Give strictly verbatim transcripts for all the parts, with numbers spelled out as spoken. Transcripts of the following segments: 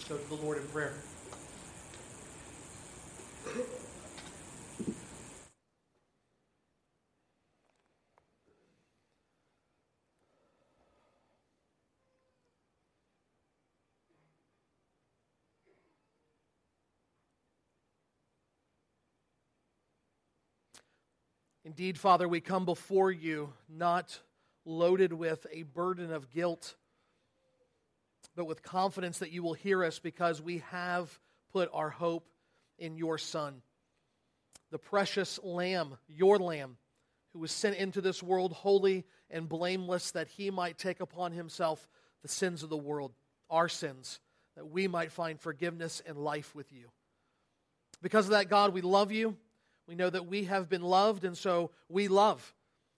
Let's go to the Lord in prayer. Indeed, Father, we come before you not loaded with a burden of guilt, but with confidence that you will hear us because we have put our hope in your Son, the precious Lamb, your Lamb, who was sent into this world holy and blameless that he might take upon himself the sins of the world, our sins, that we might find forgiveness and life with you. Because of that, God, we love you. We know that we have been loved, and so we love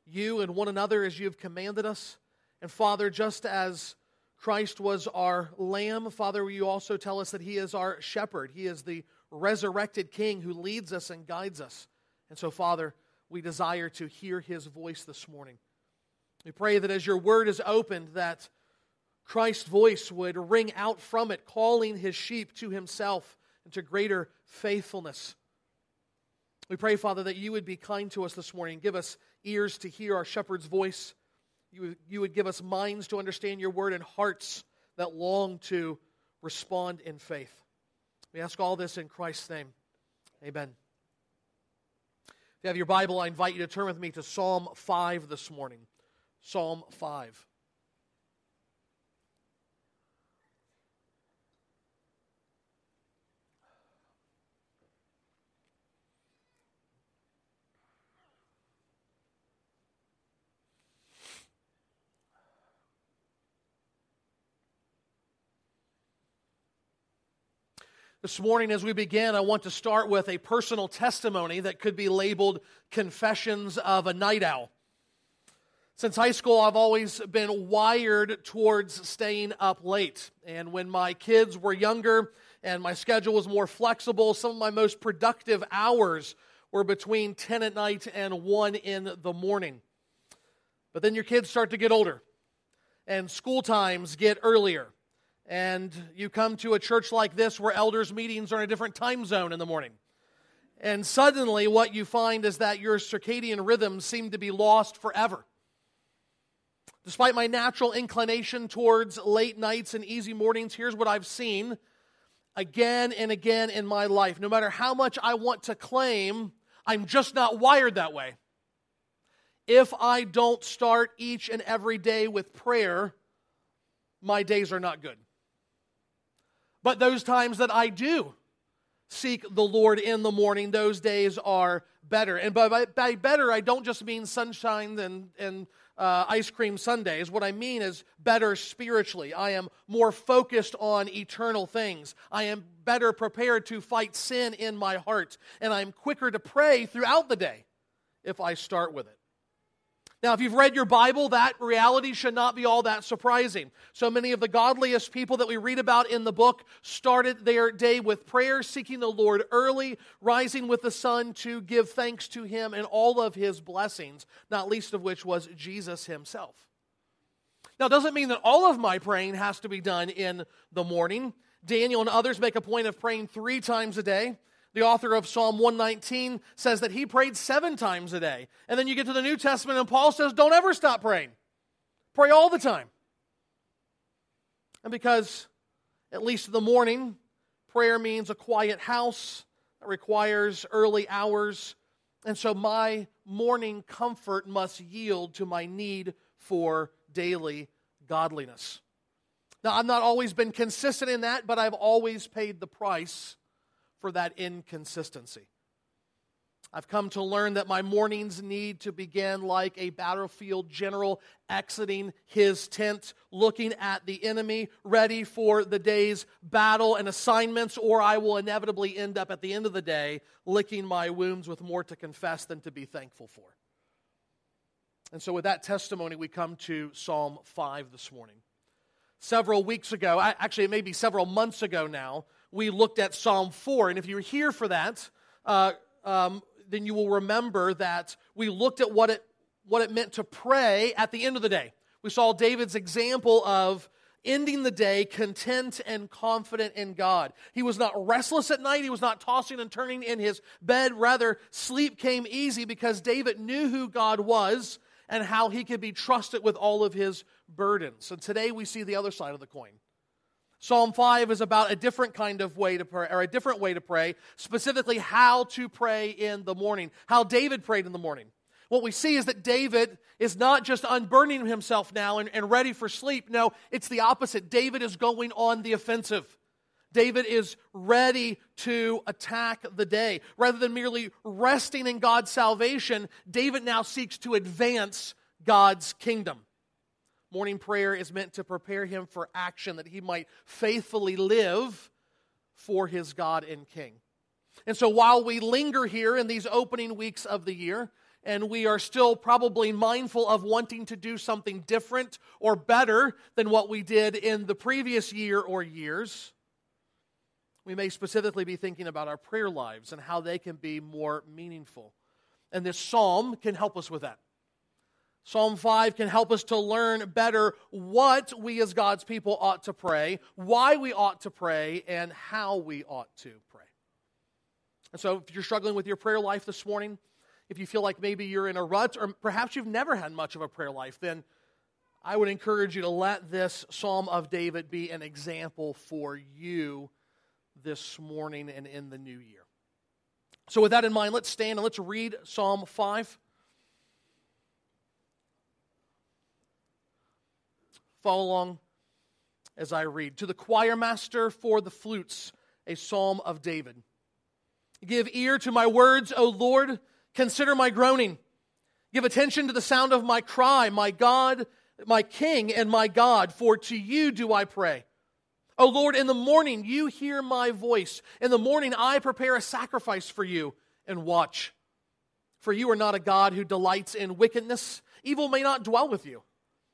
you and one another as you have commanded us. And Father, just as Christ was our Lamb, Father, you also tell us that he is our shepherd. He is the resurrected King who leads us and guides us. And so, Father, we desire to hear his voice this morning. We pray that as your word is opened, that Christ's voice would ring out from it, calling his sheep to himself and to greater faithfulness. We pray, Father, that you would be kind to us this morning. Give us ears to hear our shepherd's voice. You, you would give us minds to understand your word and hearts that long to respond in faith. We ask all this in Christ's name. Amen. If you have your Bible, I invite you to turn with me to Psalm five this morning. Psalm five. This morning as we begin, I want to start with a personal testimony that could be labeled Confessions of a Night Owl. Since high school, I've always been wired towards staying up late. And when my kids were younger and my schedule was more flexible, some of my most productive hours were between ten at night and one in the morning. But then your kids start to get older, and school times get earlier. And you come to a church like this where elders' meetings are in a different time zone in the morning. And suddenly what you find is that your circadian rhythms seem to be lost forever. Despite my natural inclination towards late nights and easy mornings, here's what I've seen again and again in my life. No matter how much I want to claim, I'm just not wired that way. If I don't start each and every day with prayer, my days are not good. But those times that I do seek the Lord in the morning, those days are better. And by, by better, I don't just mean sunshine and, and uh, ice cream Sundays. What I mean is better spiritually. I am more focused on eternal things. I am better prepared to fight sin in my heart. And I'm quicker to pray throughout the day if I start with it. Now, if you've read your Bible, that reality should not be all that surprising. So many of the godliest people that we read about in the book started their day with prayer, seeking the Lord early, rising with the sun to give thanks to him and all of his blessings, not least of which was Jesus himself. Now, it doesn't mean that all of my praying has to be done in the morning. Daniel and others make a point of praying three times a day. The author of Psalm one nineteen says that he prayed seven times a day. And then you get to the New Testament and Paul says, don't ever stop praying. Pray all the time. And because, at least in the morning, prayer means a quiet house that requires early hours. And so my morning comfort must yield to my need for daily godliness. Now, I've not always been consistent in that, but I've always paid the price for that inconsistency. I've come to learn that my mornings need to begin like a battlefield general exiting his tent, looking at the enemy, ready for the day's battle and assignments, or I will inevitably end up at the end of the day licking my wounds with more to confess than to be thankful for. And so with that testimony, we come to Psalm five this morning. Several weeks ago, actually it may be several months ago now, we looked at Psalm four, and if you're here for that, uh, um, then you will remember that we looked at what it what it meant to pray at the end of the day. We saw David's example of ending the day content and confident in God. He was not restless at night. He was not tossing and turning in his bed. Rather, sleep came easy because David knew who God was and how he could be trusted with all of his burdens. And today we see the other side of the coin. Psalm five is about a different kind of way to pray, or a different way to pray, specifically how to pray in the morning, how David prayed in the morning. What we see is that David is not just unburdening himself now and, and ready for sleep. No, it's the opposite. David is going on the offensive. David is ready to attack the day. Rather than merely resting in God's salvation, David now seeks to advance God's kingdom. Morning prayer is meant to prepare him for action that he might faithfully live for his God and King. And so while we linger here in these opening weeks of the year, and we are still probably mindful of wanting to do something different or better than what we did in the previous year or years, we may specifically be thinking about our prayer lives and how they can be more meaningful. And this psalm can help us with that. Psalm five can help us to learn better what we as God's people ought to pray, why we ought to pray, and how we ought to pray. And so if you're struggling with your prayer life this morning, if you feel like maybe you're in a rut, or perhaps you've never had much of a prayer life, then I would encourage you to let this Psalm of David be an example for you this morning and in the new year. So with that in mind, let's stand and let's read Psalm five. Follow along as I read. To the choir master for the flutes, a psalm of David. Give ear to my words, O Lord. Consider my groaning. Give attention to the sound of my cry, my God, my King, and my God. For to you do I pray. O Lord, in the morning you hear my voice. In the morning I prepare a sacrifice for you and watch. For you are not a God who delights in wickedness. Evil may not dwell with you.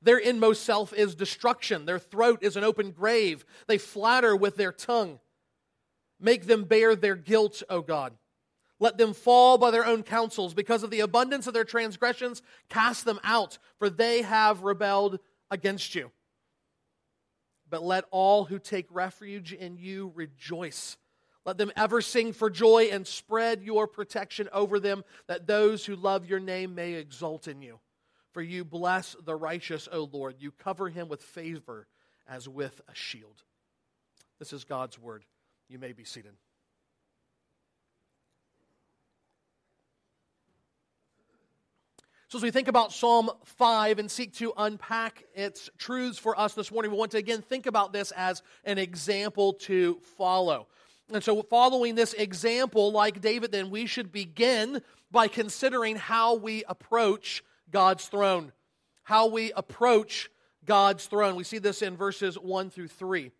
Their inmost self is destruction. Their throat is an open grave. They flatter with their tongue. Make them bear their guilt, O God. Let them fall by their own counsels. Because of the abundance of their transgressions, cast them out, for they have rebelled against you. But let all who take refuge in you rejoice. Let them ever sing for joy and spread your protection over them, that those who love your name may exult in you. For you bless the righteous, O Lord. You cover him with favor as with a shield. This is God's word. You may be seated. So as we think about Psalm five and seek to unpack its truths for us this morning, we want to again think about this as an example to follow. And so following this example, like David, then we should begin by considering how we approach God's throne, how we approach God's throne. We see this in verses one through three.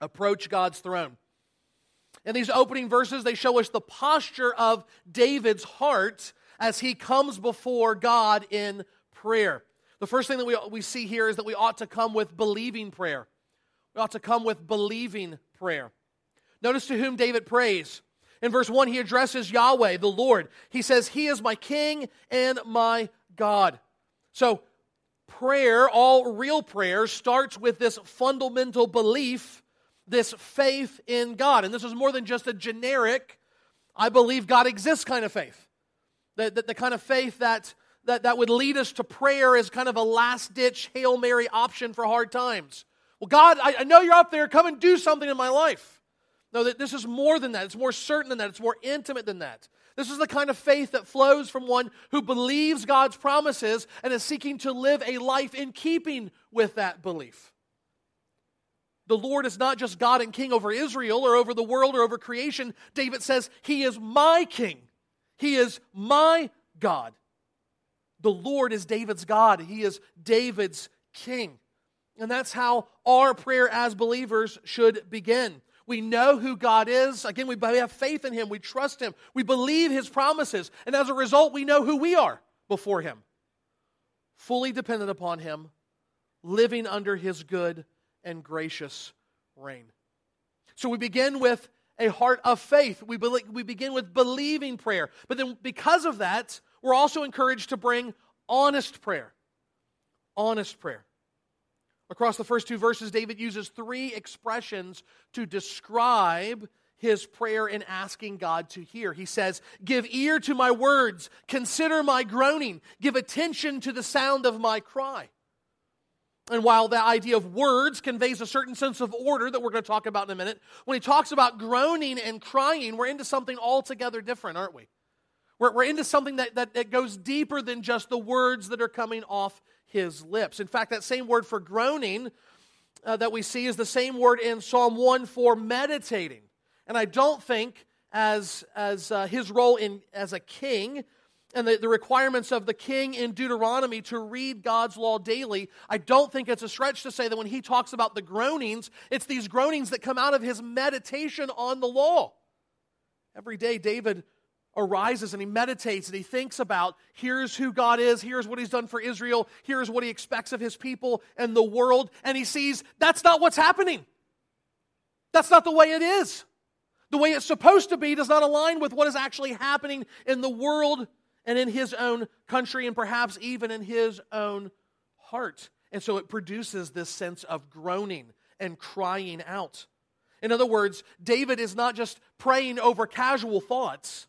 Approach God's throne. In these opening verses, they show us the posture of David's heart as he comes before God in prayer. The first thing that we, we see here is that we ought to come with believing prayer. We ought to come with believing prayer. Notice to whom David prays. In verse one, he addresses Yahweh, the Lord. He says, He is my King and my God. So prayer, all real prayer, starts with this fundamental belief, this faith in God. And this is more than just a generic, I believe God exists kind of faith. The, the, the kind of faith that, that, that would lead us to prayer as kind of a last-ditch Hail Mary option for hard times. Well, God, I, I know you're up there. Come and do something in my life. No, that this is more than that. It's more certain than that. It's more intimate than that. This is the kind of faith that flows from one who believes God's promises and is seeking to live a life in keeping with that belief. The Lord is not just God and King over Israel or over the world or over creation. David says, He is my King. He is my God. The Lord is David's God. He is David's King. And that's how our prayer as believers should begin. We know who God is. Again, we have faith in Him. We trust Him. We believe His promises. And as a result, we know who we are before Him. Fully dependent upon Him, living under His good and gracious reign. So we begin with a heart of faith. We, be- we begin with believing prayer. But then because of that, we're also encouraged to bring honest prayer. Honest prayer. Across the first two verses, David uses three expressions to describe his prayer in asking God to hear. He says, "Give ear to my words, consider my groaning, give attention to the sound of my cry." And while the idea of words conveys a certain sense of order that we're going to talk about in a minute, when he talks about groaning and crying, we're into something altogether different, aren't we? We're, we're into something that, that, that goes deeper than just the words that are coming off his lips. In fact, that same word for groaning uh, that we see is the same word in Psalm one for meditating. And I don't think as, as uh, his role in as a king and the, the requirements of the king in Deuteronomy to read God's law daily, I don't think it's a stretch to say that when he talks about the groanings, it's these groanings that come out of his meditation on the law. Every day David arises and he meditates and he thinks about, here's who God is, here's what He's done for Israel, here's what He expects of His people and the world, and he sees that's not what's happening. That's not the way it is. The way it's supposed to be does not align with what is actually happening in the world and in his own country and perhaps even in his own heart. And so it produces this sense of groaning and crying out. In other words, David is not just praying over casual thoughts,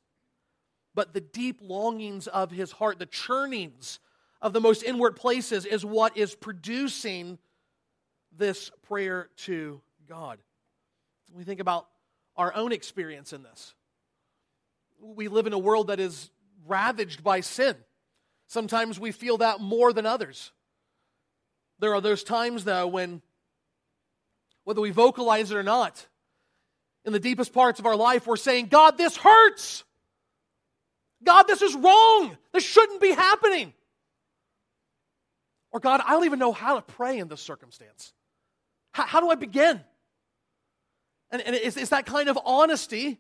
but the deep longings of his heart, the churnings of the most inward places is what is producing this prayer to God. We think about our own experience in this. We live in a world that is ravaged by sin. Sometimes we feel that more than others. There are those times, though, when, whether we vocalize it or not, in the deepest parts of our life, we're saying, God, this hurts! God, this is wrong. This shouldn't be happening. Or God, I don't even know how to pray in this circumstance. How, how do I begin? And, and it's, it's that kind of honesty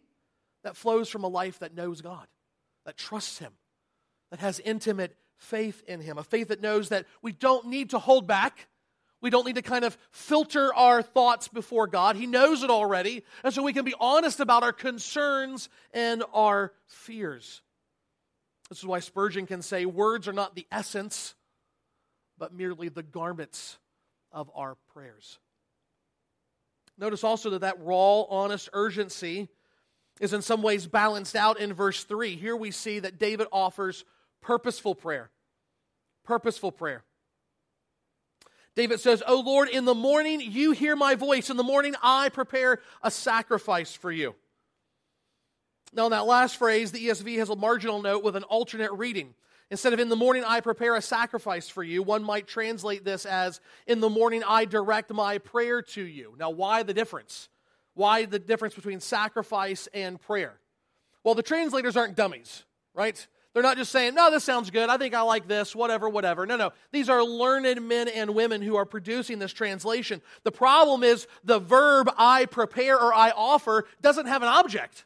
that flows from a life that knows God, that trusts Him, that has intimate faith in Him, a faith that knows that we don't need to hold back. We don't need to kind of filter our thoughts before God. He knows it already. And so we can be honest about our concerns and our fears. This is why Spurgeon can say, words are not the essence, but merely the garments of our prayers. Notice also that that raw, honest urgency is in some ways balanced out in verse three. Here we see that David offers purposeful prayer. Purposeful prayer. David says, O Lord, in the morning you hear my voice. In the morning I prepare a sacrifice for you. Now, in that last phrase, the E S V has a marginal note with an alternate reading. Instead of, in the morning I prepare a sacrifice for you, one might translate this as, in the morning I direct my prayer to you. Now, why the difference? Why the difference between sacrifice and prayer? Well, the translators aren't dummies, right? They're not just saying, no, this sounds good, I think I like this, whatever, whatever. No, no, these are learned men and women who are producing this translation. The problem is the verb I prepare or I offer doesn't have an object.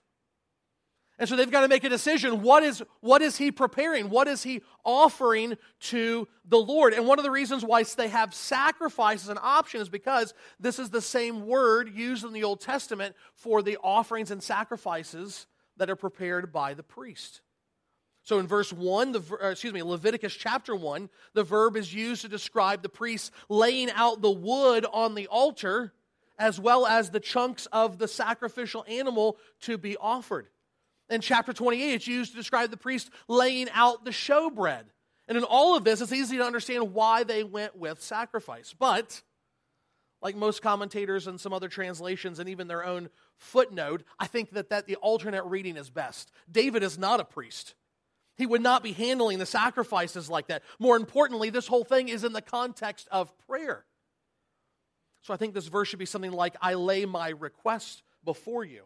And so they've got to make a decision. What is, what is he preparing? What is he offering to the Lord? And one of the reasons why they have sacrifice as an option is because this is the same word used in the Old Testament for the offerings and sacrifices that are prepared by the priest. So in verse one, the, excuse me, Leviticus chapter one, the verb is used to describe the priest laying out the wood on the altar as well as the chunks of the sacrificial animal to be offered. In chapter twenty-eight, it's used to describe the priest laying out the showbread. And in all of this, it's easy to understand why they went with sacrifice. But, like most commentators and some other translations and even their own footnote, I think that, that the alternate reading is best. David is not a priest. He would not be handling the sacrifices like that. More importantly, this whole thing is in the context of prayer. So I think this verse should be something like, I lay my request before you.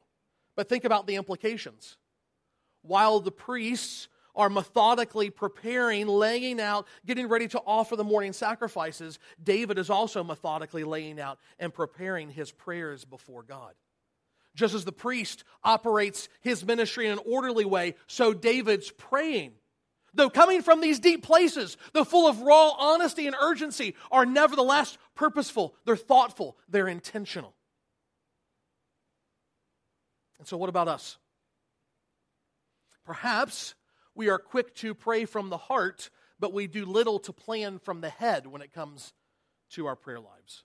But think about the implications. While the priests are methodically preparing, laying out, getting ready to offer the morning sacrifices, David is also methodically laying out and preparing his prayers before God. Just as the priest operates his ministry in an orderly way, so David's praying, though coming from these deep places, though full of raw honesty and urgency, are nevertheless purposeful, they're thoughtful, they're intentional. And so what about us? Perhaps we are quick to pray from the heart, but we do little to plan from the head when it comes to our prayer lives.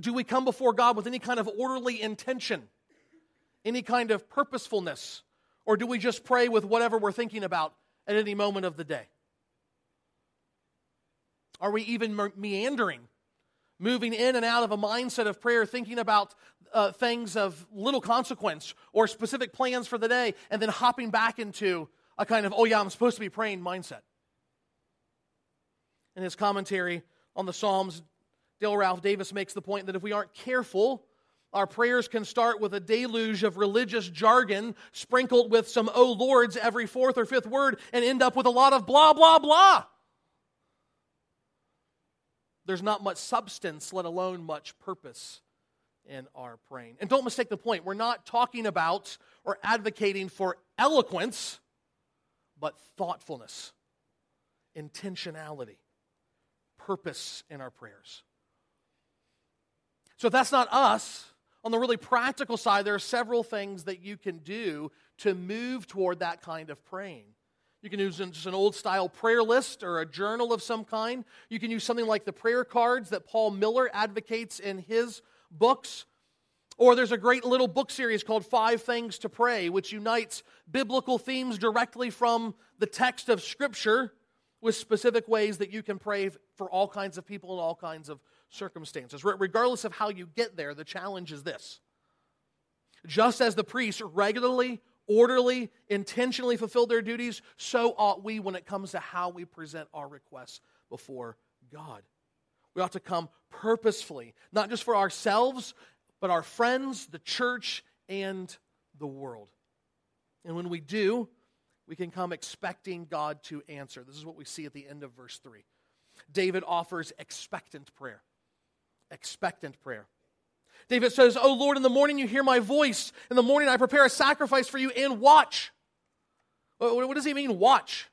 Do we come before God with any kind of orderly intention, any kind of purposefulness, or do we just pray with whatever we're thinking about at any moment of the day? Are we even meandering, moving in and out of a mindset of prayer, thinking about uh, things of little consequence or specific plans for the day, and then hopping back into a kind of, oh yeah, I'm supposed to be praying mindset? In his commentary on the Psalms, Dale Ralph Davis makes the point that if we aren't careful, our prayers can start with a deluge of religious jargon sprinkled with some oh lords every fourth or fifth word and end up with a lot of blah, blah, blah. There's not much substance, let alone much purpose in our praying. And don't mistake the point. We're not talking about or advocating for eloquence, but thoughtfulness, intentionality, purpose in our prayers. So if that's not us, on the really practical side, there are several things that you can do to move toward that kind of praying. You can use just an old-style prayer list or a journal of some kind. You can use something like the prayer cards that Paul Miller advocates in his books. Or there's a great little book series called Five Things to Pray, which unites biblical themes directly from the text of Scripture with specific ways that you can pray for all kinds of people and all kinds of circumstances. Regardless of how you get there, the challenge is this. Just as the priests regularly, orderly, intentionally fulfill their duties, so ought we when it comes to how we present our requests before God. We ought to come purposefully, not just for ourselves, but our friends, the church, and the world. And when we do, we can come expecting God to answer. This is what we see at the end of verse three. David offers expectant prayer. Expectant prayer. David says, "O Lord, in the morning you hear my voice. In the morning I prepare a sacrifice for you and watch." What does he mean, watch?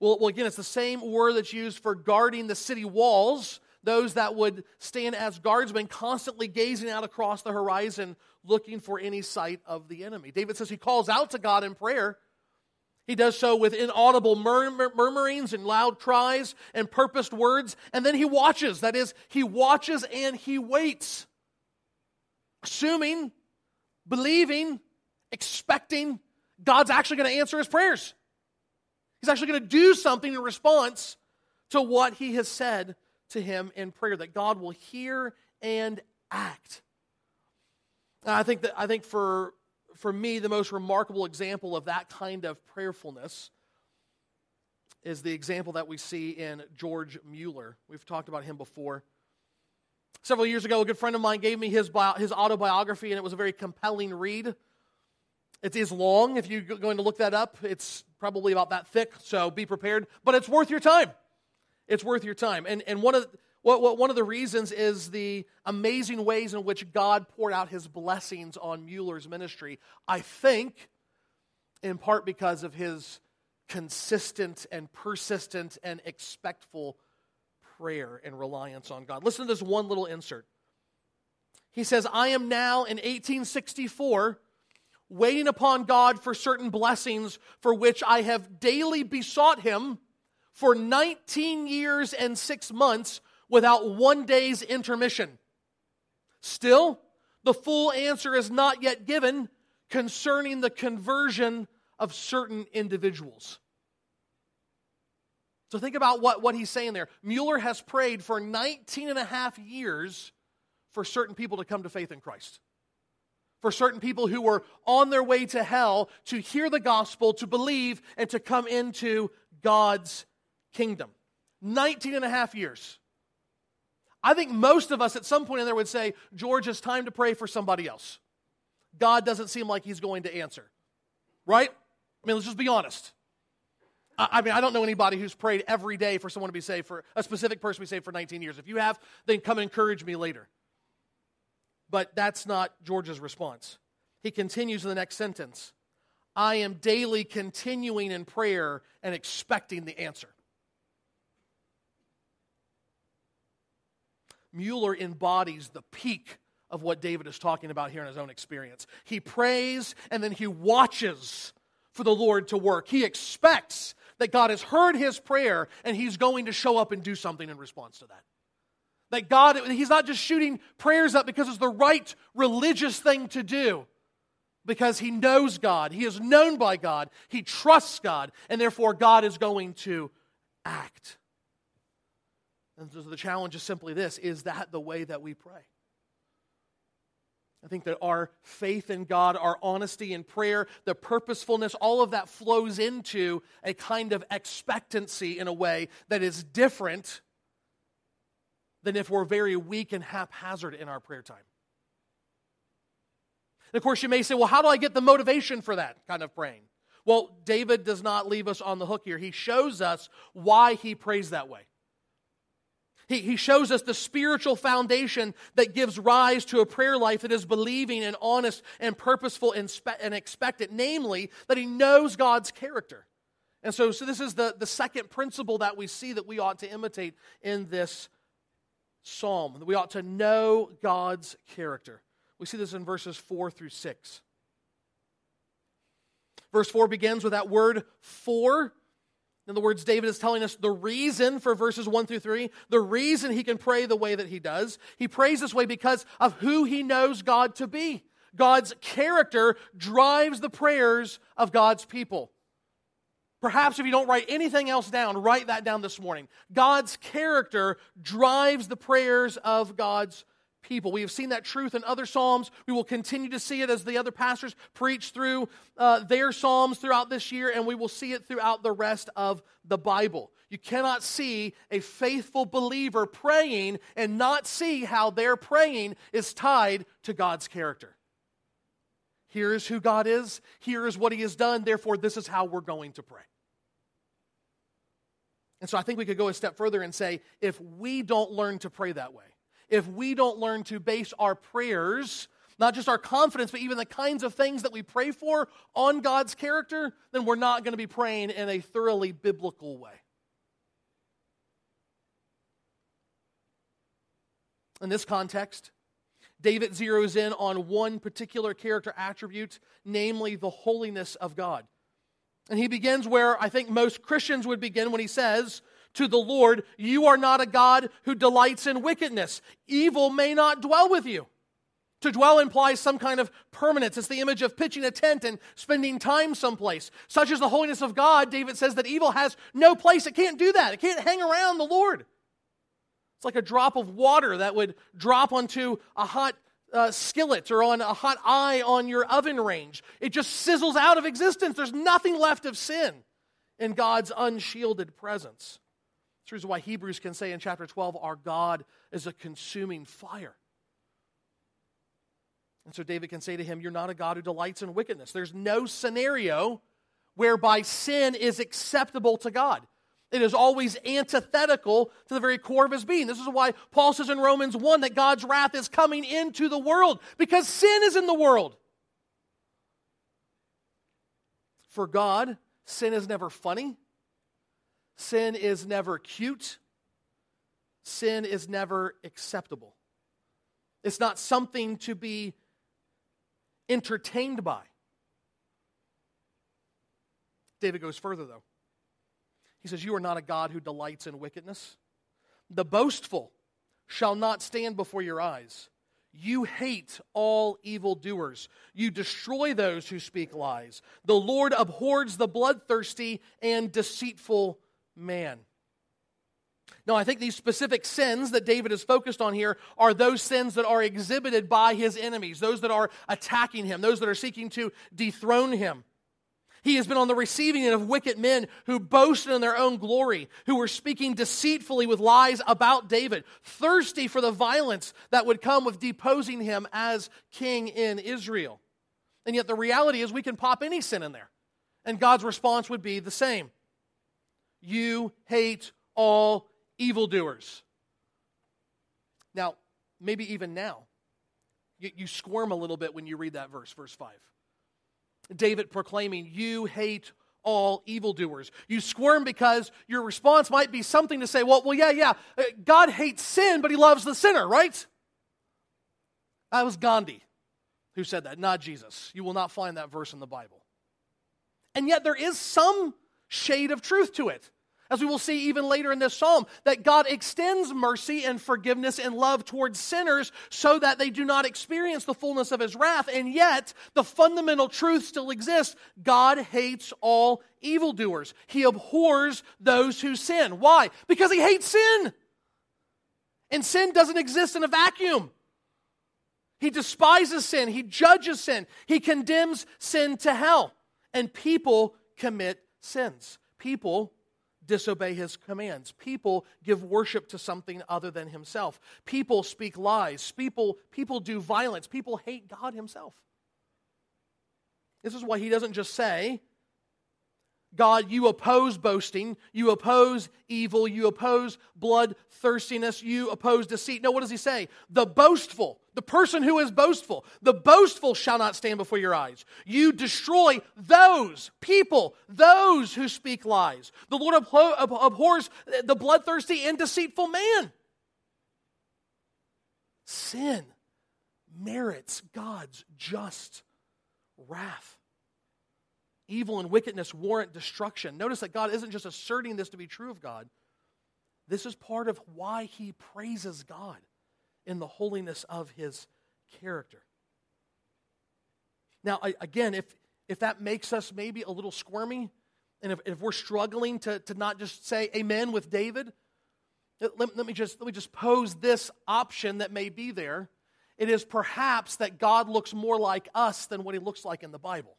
Well, well, again, it's the same word that's used for guarding the city walls. Those that would stand as guardsmen, constantly gazing out across the horizon, looking for any sight of the enemy. David says he calls out to God in prayer. He does so with inaudible murmur, murmurings and loud cries and purposed words, and then he watches. That is, he watches and he waits, assuming, believing, expecting God's actually going to answer his prayers. He's actually going to do something in response to what he has said to him in prayer, that God will hear and act. And I think that I think for For me, the most remarkable example of that kind of prayerfulness is the example that we see in George Mueller. We've talked about him before. Several years ago, a good friend of mine gave me his bio, his autobiography, and it was a very compelling read. It is long. If you're going to look that up, it's probably about that thick, so be prepared. But it's worth your time. It's worth your time. And, and one of what, what, one of the reasons is the amazing ways in which God poured out his blessings on Mueller's ministry. I think in part because of his consistent and persistent and expectful prayer and reliance on God. Listen to this one little insert. He says, "I am now in eighteen sixty-four waiting upon God for certain blessings for which I have daily besought him for nineteen years and six months without one day's intermission. Still, the full answer is not yet given concerning the conversion of certain individuals." So think about what, what he's saying there. Mueller has prayed for nineteen and a half years for certain people to come to faith in Christ, for certain people who were on their way to hell to hear the gospel, to believe, and to come into God's kingdom. nineteen and a half years. I think most of us at some point in there would say, "George, it's time to pray for somebody else. God doesn't seem like he's going to answer." Right? I mean, let's just be honest. I, I mean, I don't know anybody who's prayed every day for someone to be saved, for a specific person to be saved for nineteen years. If you have, then come encourage me later. But that's not George's response. He continues in the next sentence. I am daily continuing in prayer and expecting the answer. Mueller embodies the peak of what David is talking about here in his own experience. He prays and then he watches for the Lord to work. He expects that God has heard his prayer and he's going to show up and do something in response to that. That God, he's not just shooting prayers up because it's the right religious thing to do. Because he knows God, he is known by God, he trusts God, and therefore God is going to act. And so the challenge is simply this, is that the way that we pray? I think that our faith in God, our honesty in prayer, the purposefulness, all of that flows into a kind of expectancy in a way that is different than if we're very weak and haphazard in our prayer time. And of course, you may say, well, how do I get the motivation for that kind of praying? Well, David does not leave us on the hook here. He shows us why he prays that way. He, he shows us the spiritual foundation that gives rise to a prayer life that is believing and honest and purposeful and, spe- and expectant, namely, that he knows God's character. And so, so this is the, the second principle that we see that we ought to imitate in this psalm, that we ought to know God's character. We see this in verses four through six. Verse four begins with that word for. In other words, David is telling us the reason for verses one through three, the reason he can pray the way that he does. He prays this way because of who he knows God to be. God's character drives the prayers of God's people. Perhaps if you don't write anything else down, write that down this morning. God's character drives the prayers of God's people. We have seen that truth in other psalms. We will continue to see it as the other pastors preach through uh, their psalms throughout this year, and we will see it throughout the rest of the Bible. You cannot see a faithful believer praying and not see how their praying is tied to God's character. Here is who God is. Here is what He has done. Therefore, this is how we're going to pray. And so I think we could go a step further and say, if we don't learn to pray that way, if we don't learn to base our prayers, not just our confidence, but even the kinds of things that we pray for on God's character, then we're not going to be praying in a thoroughly biblical way. In this context, David zeroes in on one particular character attribute, namely the holiness of God. And he begins where I think most Christians would begin when he says, to the Lord, you are not a God who delights in wickedness. Evil may not dwell with you. To dwell implies some kind of permanence. It's the image of pitching a tent and spending time someplace. Such is the holiness of God, David says that evil has no place. It can't do that. It can't hang around the Lord. It's like a drop of water that would drop onto a hot uh, skillet or on a hot eye on your oven range. It just sizzles out of existence. There's nothing left of sin in God's unshielded presence. That's the reason why Hebrews can say in chapter twelve, our God is a consuming fire. And so David can say to him, you're not a God who delights in wickedness. There's no scenario whereby sin is acceptable to God. It is always antithetical to the very core of his being. This is why Paul says in Romans one that God's wrath is coming into the world because sin is in the world. For God, sin is never funny. Sin is never cute. Sin is never acceptable. It's not something to be entertained by. David goes further, though. He says, you are not a God who delights in wickedness. The boastful shall not stand before your eyes. You hate all evildoers. You destroy those who speak lies. The Lord abhors the bloodthirsty and deceitful man. Now, I think these specific sins that David is focused on here are those sins that are exhibited by his enemies, those that are attacking him, those that are seeking to dethrone him. He has been on the receiving end of wicked men who boasted in their own glory, who were speaking deceitfully with lies about David, thirsty for the violence that would come with deposing him as king in Israel. And yet the reality is we can pop any sin in there, and God's response would be the same. You hate all evildoers. Now, maybe even now, you, you squirm a little bit when you read that verse, verse five. David proclaiming, you hate all evildoers. You squirm because your response might be something to say, well, well, yeah, yeah, God hates sin, but he loves the sinner, right? That was Gandhi who said that, not Jesus. You will not find that verse in the Bible. And yet there is some shade of truth to it. As we will see even later in this psalm, that God extends mercy and forgiveness and love towards sinners so that they do not experience the fullness of his wrath. And yet, the fundamental truth still exists. God hates all evildoers. He abhors those who sin. Why? Because he hates sin. And sin doesn't exist in a vacuum. He despises sin. He judges sin. He condemns sin to hell. And people commit sins. People disobey his commands. People give worship to something other than himself. People speak lies. People, people do violence. People hate God himself. This is why he doesn't just say, God, you oppose boasting. You oppose evil. You oppose bloodthirstiness. You oppose deceit. No, what does he say? The boastful, the person who is boastful, the boastful shall not stand before your eyes. You destroy those people, those who speak lies. The Lord abho- abho- abhors the bloodthirsty and deceitful man. Sin merits God's just wrath. Evil and wickedness warrant destruction. Notice that God isn't just asserting this to be true of God. This is part of why he praises God in the holiness of his character. Now, I, again, if, if that makes us maybe a little squirmy, and if, if we're struggling to, to not just say amen with David, let, let, me just, let me just pose this option that may be there. It is perhaps that God looks more like us than what he looks like in the Bible.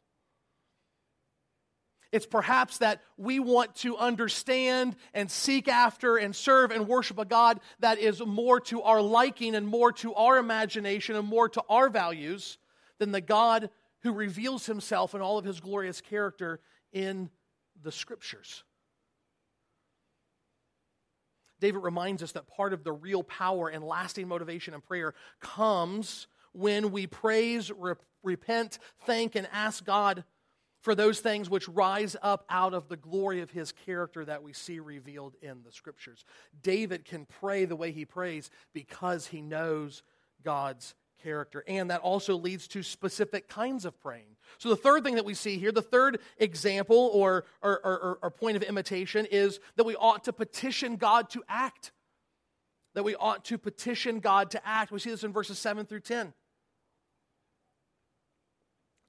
It's perhaps that we want to understand and seek after and serve and worship a God that is more to our liking and more to our imagination and more to our values than the God who reveals himself in all of his glorious character in the Scriptures. David reminds us that part of the real power and lasting motivation in prayer comes when we praise, rep- repent, thank, and ask God for those things which rise up out of the glory of his character that we see revealed in the Scriptures. David can pray the way he prays because he knows God's character. And that also leads to specific kinds of praying. So the third thing that we see here, the third example or, or, or, or point of imitation is that we ought to petition God to act. That we ought to petition God to act. We see this in verses seven through ten.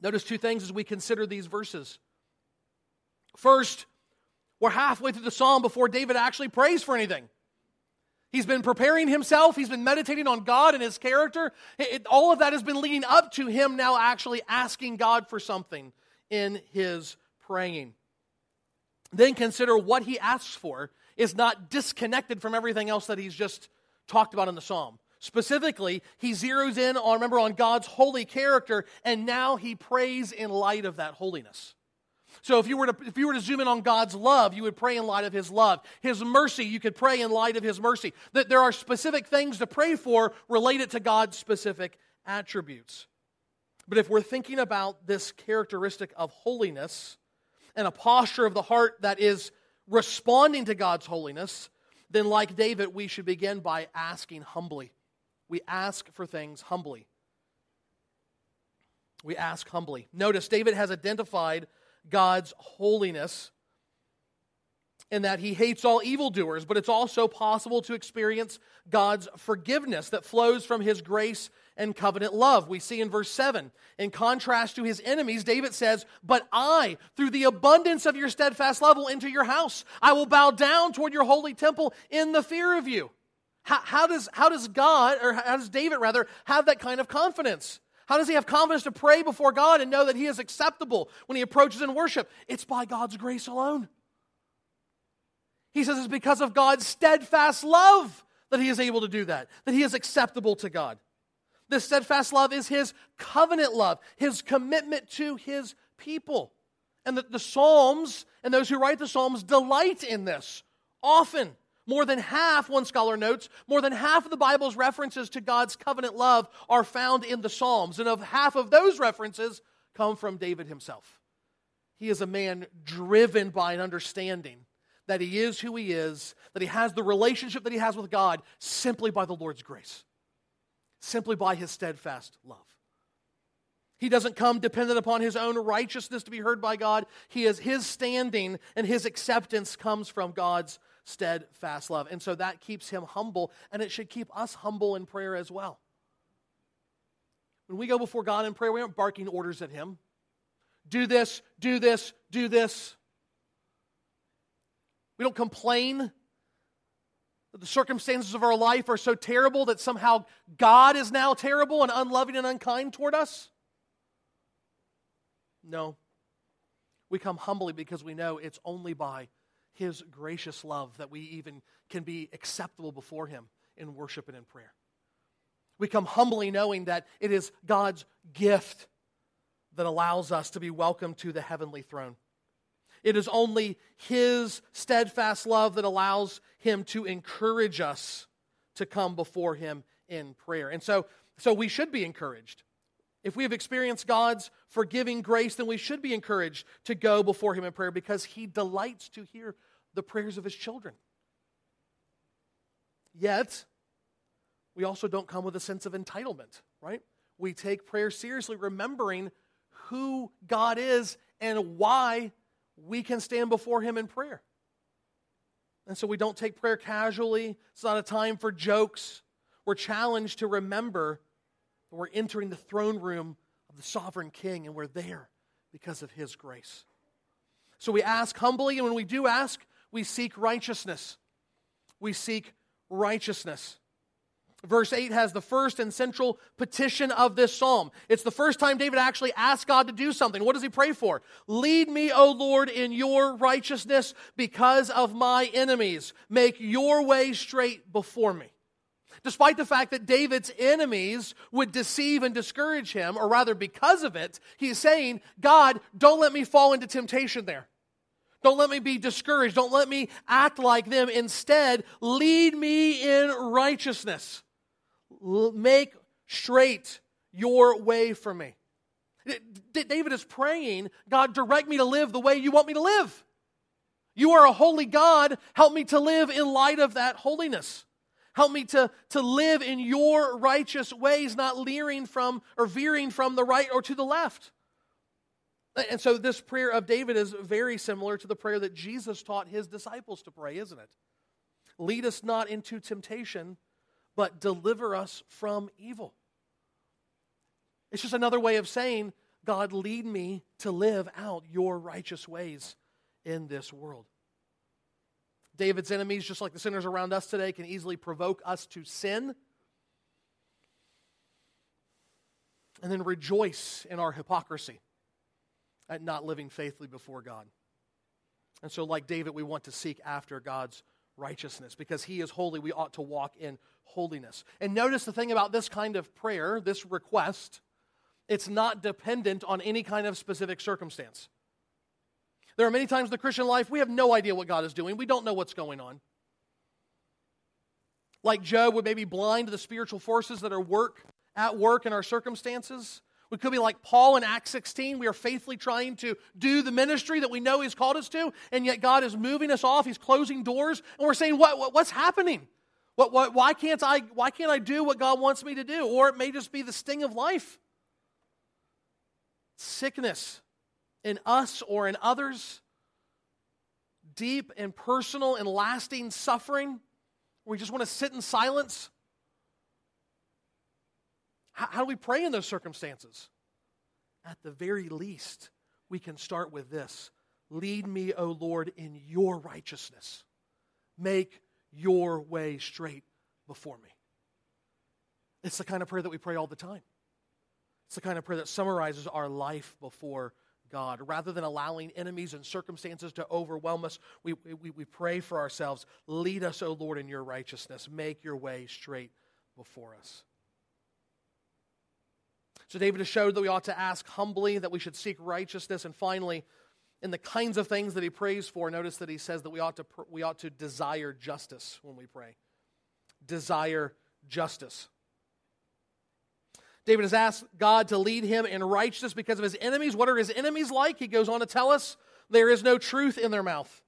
Notice two things as we consider these verses. First, we're halfway through the psalm before David actually prays for anything. He's been preparing himself. He's been meditating on God and his character. It, it, all of that has been leading up to him now actually asking God for something in his praying. Then consider what he asks for is not disconnected from everything else that he's just talked about in the psalm. Specifically, he zeroes in on, remember, on God's holy character, and now he prays in light of that holiness. So if you were to if you were to zoom in on God's love, you would pray in light of his love. His mercy, you could pray in light of his mercy. That there are specific things to pray for related to God's specific attributes. But if we're thinking about this characteristic of holiness and a posture of the heart that is responding to God's holiness, then like David, we should begin by asking humbly. We ask for things humbly. We ask humbly. Notice, David has identified God's holiness in that he hates all evildoers, but it's also possible to experience God's forgiveness that flows from his grace and covenant love. We see in verse seven, in contrast to his enemies, David says, but I, through the abundance of your steadfast love, will enter your house. I will bow down toward your holy temple in the fear of you. How, how does how does God, or how does David rather, have that kind of confidence? How does he have confidence to pray before God and know that he is acceptable when he approaches in worship? It's by God's grace alone. He says it's because of God's steadfast love that he is able to do that, that he is acceptable to God. This steadfast love is his covenant love, his commitment to his people. And that the Psalms and those who write the Psalms delight in this often. More than half, one scholar notes, more than half of the Bible's references to God's covenant love are found in the Psalms, and of half of those references come from David himself. He is a man driven by an understanding that he is who he is, that he has the relationship that he has with God simply by the Lord's grace, simply by his steadfast love. He doesn't come dependent upon his own righteousness to be heard by God. He is his standing, and his acceptance comes from God's steadfast love. And so that keeps him humble, and it should keep us humble in prayer as well. When we go before God in prayer, we aren't barking orders at him. Do this, do this, do this. We don't complain that the circumstances of our life are so terrible that somehow God is now terrible and unloving and unkind toward us. No. We come humbly because we know it's only by his gracious love that we even can be acceptable before him in worship and in prayer. We come humbly knowing that it is God's gift that allows us to be welcomed to the heavenly throne. It is only his steadfast love that allows him to encourage us to come before him in prayer. And so, so we should be encouraged. If we have experienced God's forgiving grace, then we should be encouraged to go before him in prayer because he delights to hear the prayers of his children. Yet, we also don't come with a sense of entitlement, right? We take prayer seriously, remembering who God is and why we can stand before him in prayer. And so we don't take prayer casually. It's not a time for jokes. We're challenged to remember that we're entering the throne room of the sovereign king, and we're there because of his grace. So we ask humbly, and when we do ask, we seek righteousness. We seek righteousness. Verse eight has the first and central petition of this psalm. It's the first time David actually asks God to do something. What does he pray for? Lead me, O Lord, in your righteousness because of my enemies. Make your way straight before me. Despite the fact that David's enemies would deceive and discourage him, or rather because of it, he's saying, God, don't let me fall into temptation there. Don't let me be discouraged. Don't let me act like them. Instead, lead me in righteousness. Make straight your way for me. David is praying, God, direct me to live the way you want me to live. You are a holy God. Help me to live in light of that holiness. Help me to, to live in your righteous ways, not leering from or veering from the right or to the left. And so this prayer of David is very similar to the prayer that Jesus taught his disciples to pray, isn't it? Lead us not into temptation, but deliver us from evil. It's just another way of saying, God, lead me to live out your righteous ways in this world. David's enemies, just like the sinners around us today, can easily provoke us to sin and then rejoice in our hypocrisy at not living faithfully before God. And so like David, we want to seek after God's righteousness. Because he is holy, we ought to walk in holiness. And notice the thing about this kind of prayer, this request, it's not dependent on any kind of specific circumstance. There are many times in the Christian life, we have no idea what God is doing. We don't know what's going on. Like Job, we may be blind to the spiritual forces that are work at work in our circumstances. We could be like Paul in Acts sixteen. We are faithfully trying to do the ministry that we know he's called us to, and yet God is moving us off. He's closing doors, and we're saying, what, what, what's happening? What, what, why can't I, why can't I do what God wants me to do? Or it may just be the sting of life. Sickness in us or in others. Deep and personal and lasting suffering. We just want to sit in silence. How do we pray in those circumstances? At the very least, we can start with this. Lead me, O Lord, in your righteousness. Make your way straight before me. It's the kind of prayer that we pray all the time. It's the kind of prayer that summarizes our life before God. Rather than allowing enemies and circumstances to overwhelm us, we, we, we pray for ourselves. Lead us, O Lord, in your righteousness. Make your way straight before us. So David has showed that we ought to ask humbly, that we should seek righteousness, and finally, in the kinds of things that he prays for, notice that he says that we ought to we ought to desire justice when we pray. Desire justice. David has asked God to lead him in righteousness because of his enemies. What are his enemies like? He goes on to tell us, there is no truth in their mouth.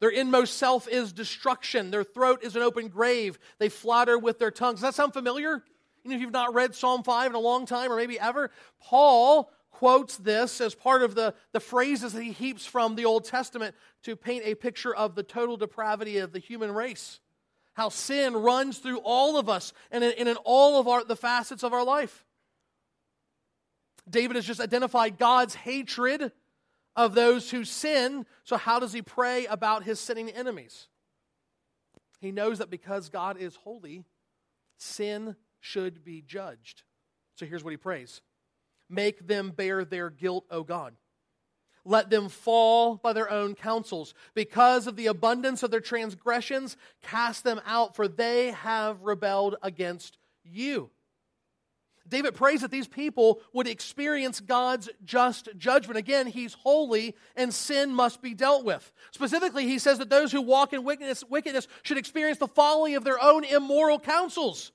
Their inmost self is destruction. Their throat is an open grave. They flatter with their tongues. Does that sound familiar? You know, if you've not read Psalm five in a long time or maybe ever, Paul quotes this as part of the, the phrases that he heaps from the Old Testament to paint a picture of the total depravity of the human race. How sin runs through all of us and in, and in all of our, the facets of our life. David has just identified God's hatred of those who sin, so how does he pray about his sinning enemies? He knows that because God is holy, sin should be judged. So here's what he prays. Make them bear their guilt, O God. Let them fall by their own counsels. Because of the abundance of their transgressions, cast them out, for they have rebelled against you. David prays that these people would experience God's just judgment. Again, he's holy and sin must be dealt with. Specifically, he says that those who walk in wickedness, wickedness should experience the folly of their own immoral counsels.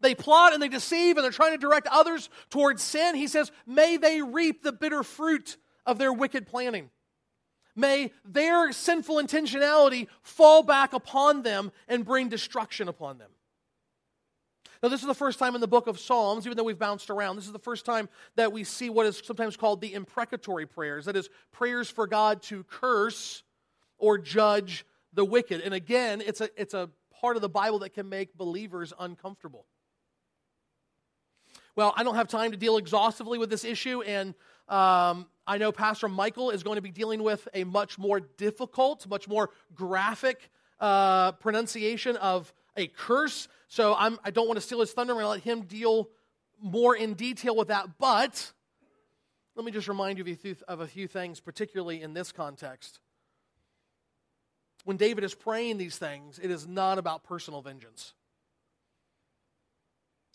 They plot and they deceive and they're trying to direct others towards sin. He says, may they reap the bitter fruit of their wicked planning. May their sinful intentionality fall back upon them and bring destruction upon them. Now, this is the first time in the book of Psalms, even though we've bounced around, this is the first time that we see what is sometimes called the imprecatory prayers, that is, prayers for God to curse or judge the wicked. And again, it's a, it's a part of the Bible that can make believers uncomfortable. Well, I don't have time to deal exhaustively with this issue, and um, I know Pastor Michael is going to be dealing with a much more difficult, much more graphic uh, pronunciation of a curse. So I'm, I don't want to steal his thunder. I'm going to let him deal more in detail with that. But let me just remind you of a few things, particularly in this context. When David is praying these things, it is not about personal vengeance.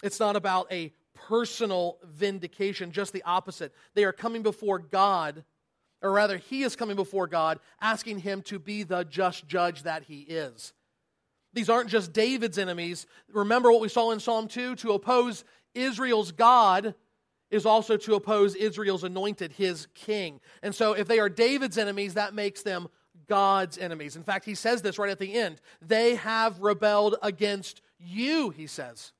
It's not about a personal vindication, just the opposite. They are coming before God, or rather, he is coming before God, asking him to be the just judge that he is. These aren't just David's enemies. Remember what we saw in Psalm two? To oppose Israel's God is also to oppose Israel's anointed, his king. And so if they are David's enemies, that makes them God's enemies. In fact, he says this right at the end. They have rebelled against you, he says.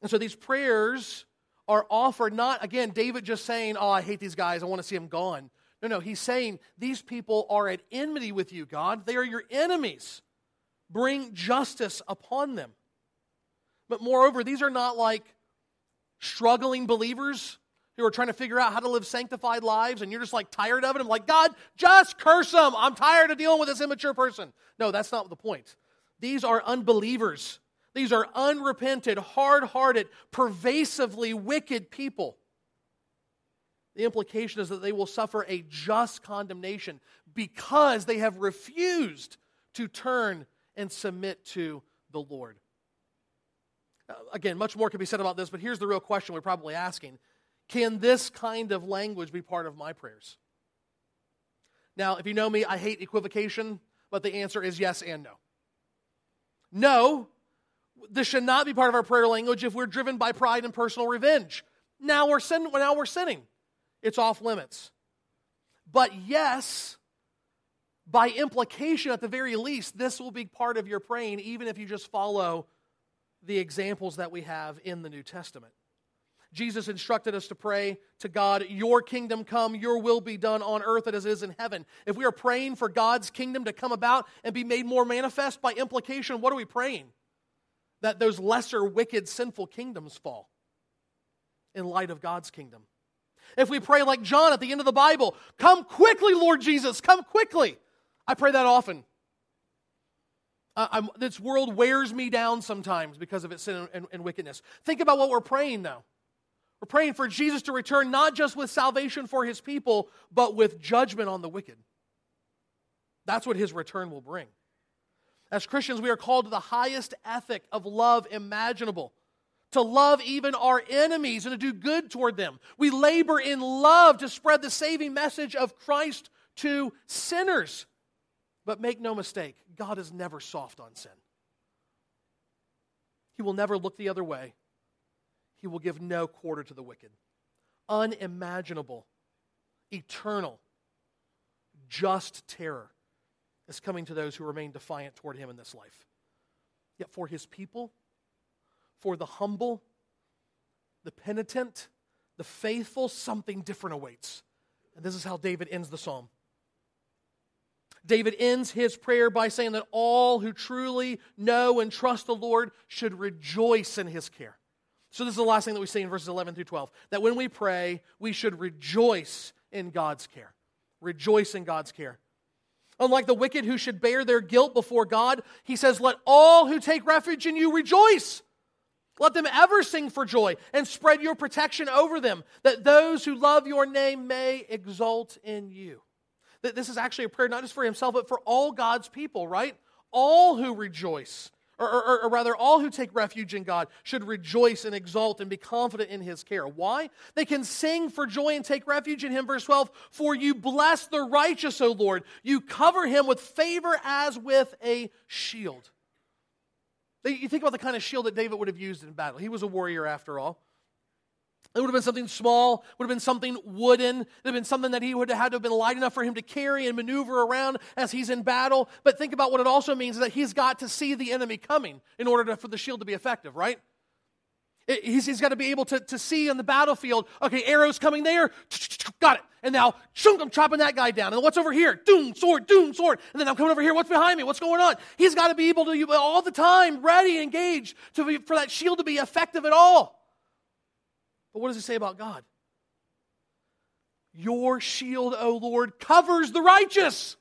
And so these prayers are offered not, again, David just saying, oh, I hate these guys, I want to see them gone. No, no, he's saying these people are at enmity with you, God. They are your enemies. Bring justice upon them. But moreover, these are not like struggling believers who are trying to figure out how to live sanctified lives and you're just like tired of it. I'm like, God, just curse them. I'm tired of dealing with this immature person. No, that's not the point. These are unbelievers. These are unrepented, hard-hearted, pervasively wicked people. The implication is that they will suffer a just condemnation because they have refused to turn and submit to the Lord. Again, much more can be said about this, but here's the real question we're probably asking. Can this kind of language be part of my prayers? Now, if you know me, I hate equivocation, but the answer is yes and no. No, this should not be part of our prayer language if we're driven by pride and personal revenge. Now we're sin- now we're sinning. It's off limits. But yes, by implication at the very least, this will be part of your praying, even if you just follow the examples that we have in the New Testament. Jesus instructed us to pray to God, your kingdom come, your will be done on earth as it is in heaven. If we are praying for God's kingdom to come about and be made more manifest, by implication, what are we praying? That those lesser, wicked, sinful kingdoms fall in light of God's kingdom. If we pray like John at the end of the Bible, come quickly, Lord Jesus, come quickly. I pray that often. Uh, I'm, this world wears me down sometimes because of its sin and, and wickedness. Think about what we're praying though. We're praying for Jesus to return not just with salvation for his people, but with judgment on the wicked. That's what his return will bring. As Christians, we are called to the highest ethic of love imaginable, to love even our enemies and to do good toward them. We labor in love to spread the saving message of Christ to sinners. But make no mistake, God is never soft on sin. He will never look the other way. He will give no quarter to the wicked. Unimaginable, eternal, just terror is coming to those who remain defiant toward him in this life. Yet for his people, for the humble, the penitent, the faithful, something different awaits. And this is how David ends the psalm. David ends his prayer by saying that all who truly know and trust the Lord should rejoice in his care. So this is the last thing that we see in verses eleven through twelve, that when we pray, we should rejoice in God's care. Rejoice in God's care. Unlike the wicked who should bear their guilt before God, he says, let all who take refuge in you rejoice. Let them ever sing for joy and spread your protection over them, that those who love your name may exult in you. That this is actually a prayer not just for himself, but for all God's people, right? All who rejoice, or, or, or rather all who take refuge in God should rejoice and exult and be confident in his care. Why? They can sing for joy and take refuge in him. Verse twelve, for you bless the righteous, O Lord. You cover him with favor as with a shield. You think about the kind of shield that David would have used in battle. He was a warrior after all. It would have been something small, would have been something wooden, it would have been something that he would have had to have been light enough for him to carry and maneuver around as he's in battle. But think about what it also means is that he's got to see the enemy coming in order to, for the shield to be effective, right? It, he's, he's got to be able to, to see on the battlefield, okay, arrows coming there, got it. And now, shunk, I'm chopping that guy down. And what's over here? Doom, sword, doom, sword. And then I'm coming over here. What's behind me? What's going on? He's got to be able to, all the time, ready, engaged, to be, for that shield to be effective at all. But what does it say about God? Your shield, O Lord, covers the righteous.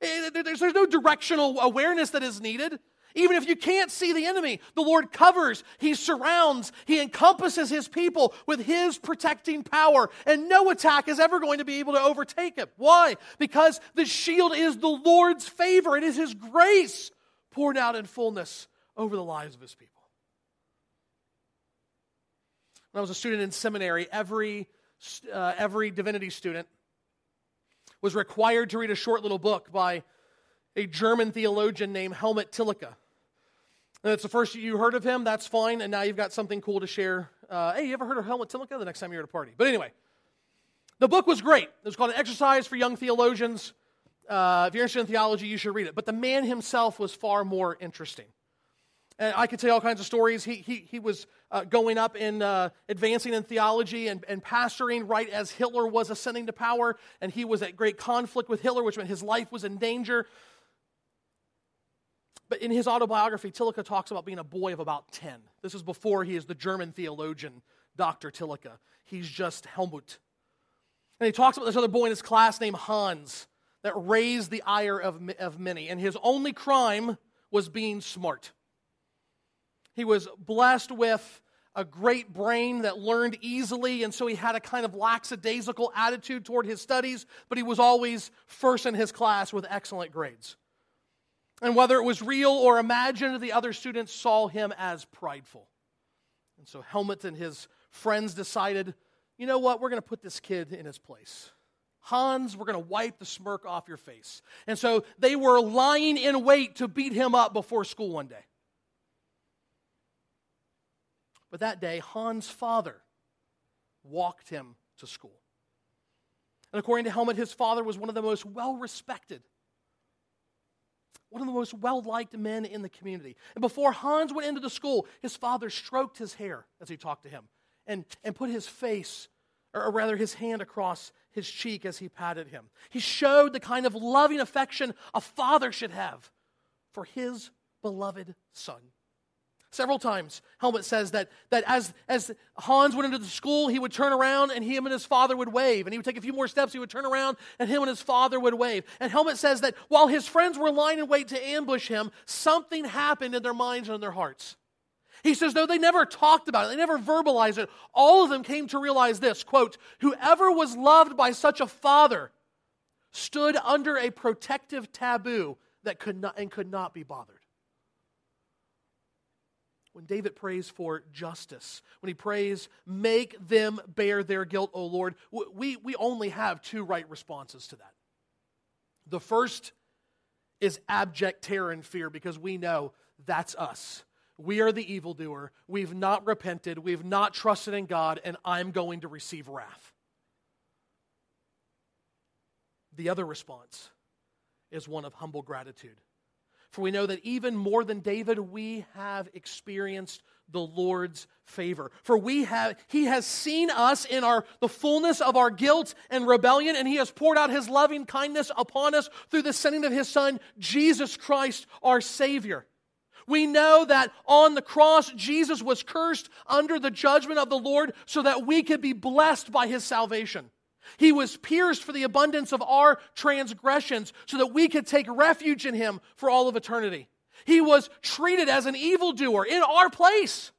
There's no directional awareness that is needed. Even if you can't see the enemy, the Lord covers, he surrounds, he encompasses his people with his protecting power, and no attack is ever going to be able to overtake him. Why? Because the shield is the Lord's favor. It is his grace poured out in fullness over the lives of his people. When I was a student in seminary, every, uh, every divinity student was required to read a short little book by a German theologian named Helmut Tillich. And it's the first you heard of him, that's fine, and now you've got something cool to share. Uh, hey, you ever heard of Helmut Tillich? The next time you're at a party. But anyway, the book was great. It was called An Exercise for Young Theologians. Uh, if you're interested in theology, you should read it. But the man himself was far more interesting. And I could tell you all kinds of stories. He he he was uh, going up in uh, advancing in theology and, and pastoring right as Hitler was ascending to power, and he was at great conflict with Hitler, which meant his life was in danger. But in his autobiography, Tillich talks about being a boy of about ten. This is before he is the German theologian, Doctor Tillich. He's just Helmut. And he talks about this other boy in his class named Hans that raised the ire of, of many. And his only crime was being smart. He was blessed with a great brain that learned easily, and so he had a kind of lackadaisical attitude toward his studies, but he was always first in his class with excellent grades. And whether it was real or imagined, the other students saw him as prideful. And so Helmut and his friends decided, you know what, we're going to put this kid in his place. Hans, we're going to wipe the smirk off your face. And so they were lying in wait to beat him up before school one day. But that day, Hans' father walked him to school. And according to Helmut, his father was one of the most well-respected one of the most well-liked men in the community. And before Hans went into the school, his father stroked his hair as he talked to him and, and put his face, or rather his hand across his cheek as he patted him. He showed the kind of loving affection a father should have for his beloved son. Several times, Helmut says that, that as, as Hans went into the school, he would turn around and him and his father would wave. And he would take a few more steps, he would turn around and him and his father would wave. And Helmut says that while his friends were lying in wait to ambush him, something happened in their minds and in their hearts. He says, though they never talked about it, they never verbalized it, all of them came to realize this, quote, whoever was loved by such a father stood under a protective taboo that could not and could not be bothered. when David prays for justice, when he prays, make them bear their guilt, O Lord, we, we only have two right responses to that. The first is abject terror and fear, because we know that's us. We are the evildoer. We've not repented. We've not trusted in God, and I'm going to receive wrath. The other response is one of humble gratitude. For we know that even more than David, we have experienced the Lord's favor. For we have He has seen us in our the fullness of our guilt and rebellion, and He has poured out His loving kindness upon us through the sending of His Son, Jesus Christ, our Savior. We know that on the cross, Jesus was cursed under the judgment of the Lord so that we could be blessed by His salvation. He was pierced for the abundance of our transgressions so that we could take refuge in Him for all of eternity. He was treated as an evildoer in our place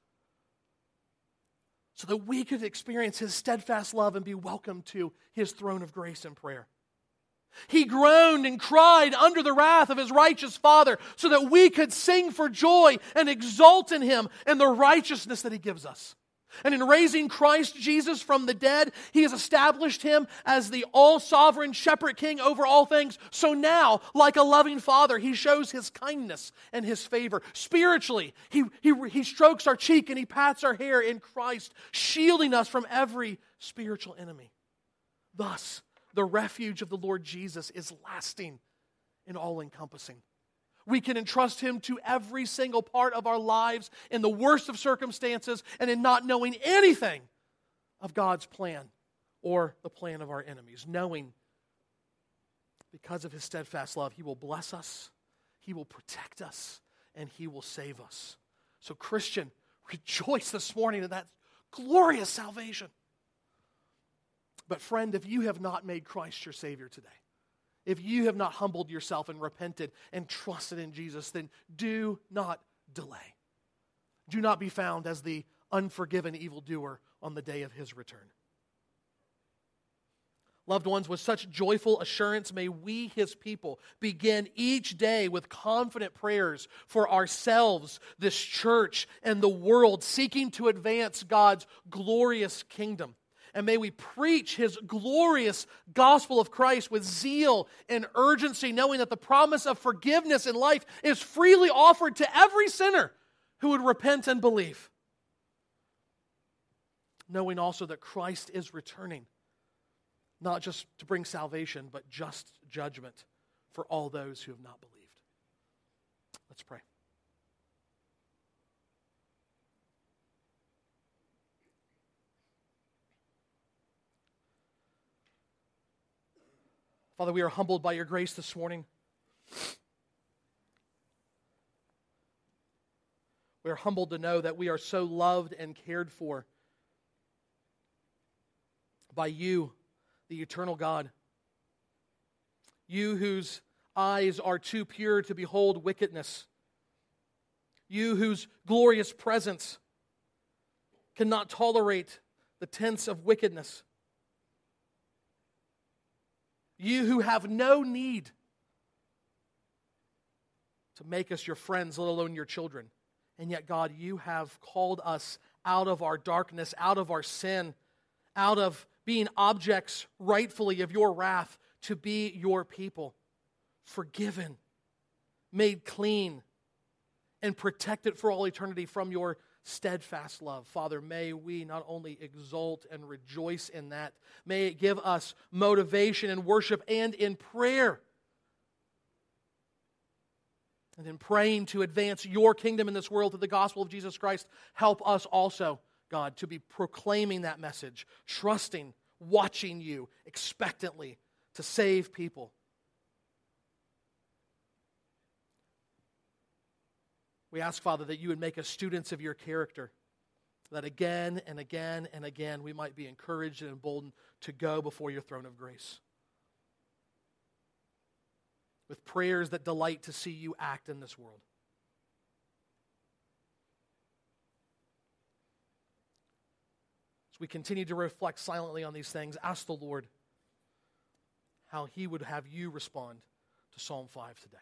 so that we could experience His steadfast love and be welcomed to His throne of grace and prayer. He groaned and cried under the wrath of His righteous Father so that we could sing for joy and exult in Him and the righteousness that He gives us. And in raising Christ Jesus from the dead, He has established Him as the all-sovereign shepherd king over all things. So now, like a loving father, He shows His kindness and His favor. Spiritually, He, he, he strokes our cheek and He pats our hair in Christ, shielding us from every spiritual enemy. Thus, the refuge of the Lord Jesus is lasting and all-encompassing. We can entrust Him to every single part of our lives in the worst of circumstances and in not knowing anything of God's plan or the plan of our enemies, knowing because of His steadfast love, He will bless us, He will protect us, and He will save us. So Christian, rejoice this morning in that glorious salvation. But friend, if you have not made Christ your Savior today, if you have not humbled yourself and repented and trusted in Jesus, then do not delay. Do not be found as the unforgiven evildoer on the day of His return. Loved ones, with such joyful assurance, may we, His people, begin each day with confident prayers for ourselves, this church, and the world, seeking to advance God's glorious kingdom. And may we preach His glorious gospel of Christ with zeal and urgency, knowing that the promise of forgiveness in life is freely offered to every sinner who would repent and believe. Knowing also that Christ is returning, not just to bring salvation, but just judgment for all those who have not believed. Let's pray. Father, we are humbled by Your grace this morning. We are humbled to know that we are so loved and cared for by You, the eternal God. You whose eyes are too pure to behold wickedness. You whose glorious presence cannot tolerate the tents of wickedness. You who have no need to make us Your friends, let alone Your children. And yet, God, You have called us out of our darkness, out of our sin, out of being objects rightfully of Your wrath to be Your people, forgiven, made clean, and protected for all eternity from Your steadfast love. Father, may we not only exult and rejoice in that, may it give us motivation in worship and in prayer. And in praying to advance Your kingdom in this world through the gospel of Jesus Christ, help us also, God, to be proclaiming that message, trusting, watching You expectantly to save people. We ask, Father, that You would make us students of Your character, that again and again and again we might be encouraged and emboldened to go before Your throne of grace with prayers that delight to see You act in this world. As we continue to reflect silently on these things, ask the Lord how He would have you respond to Psalm five today.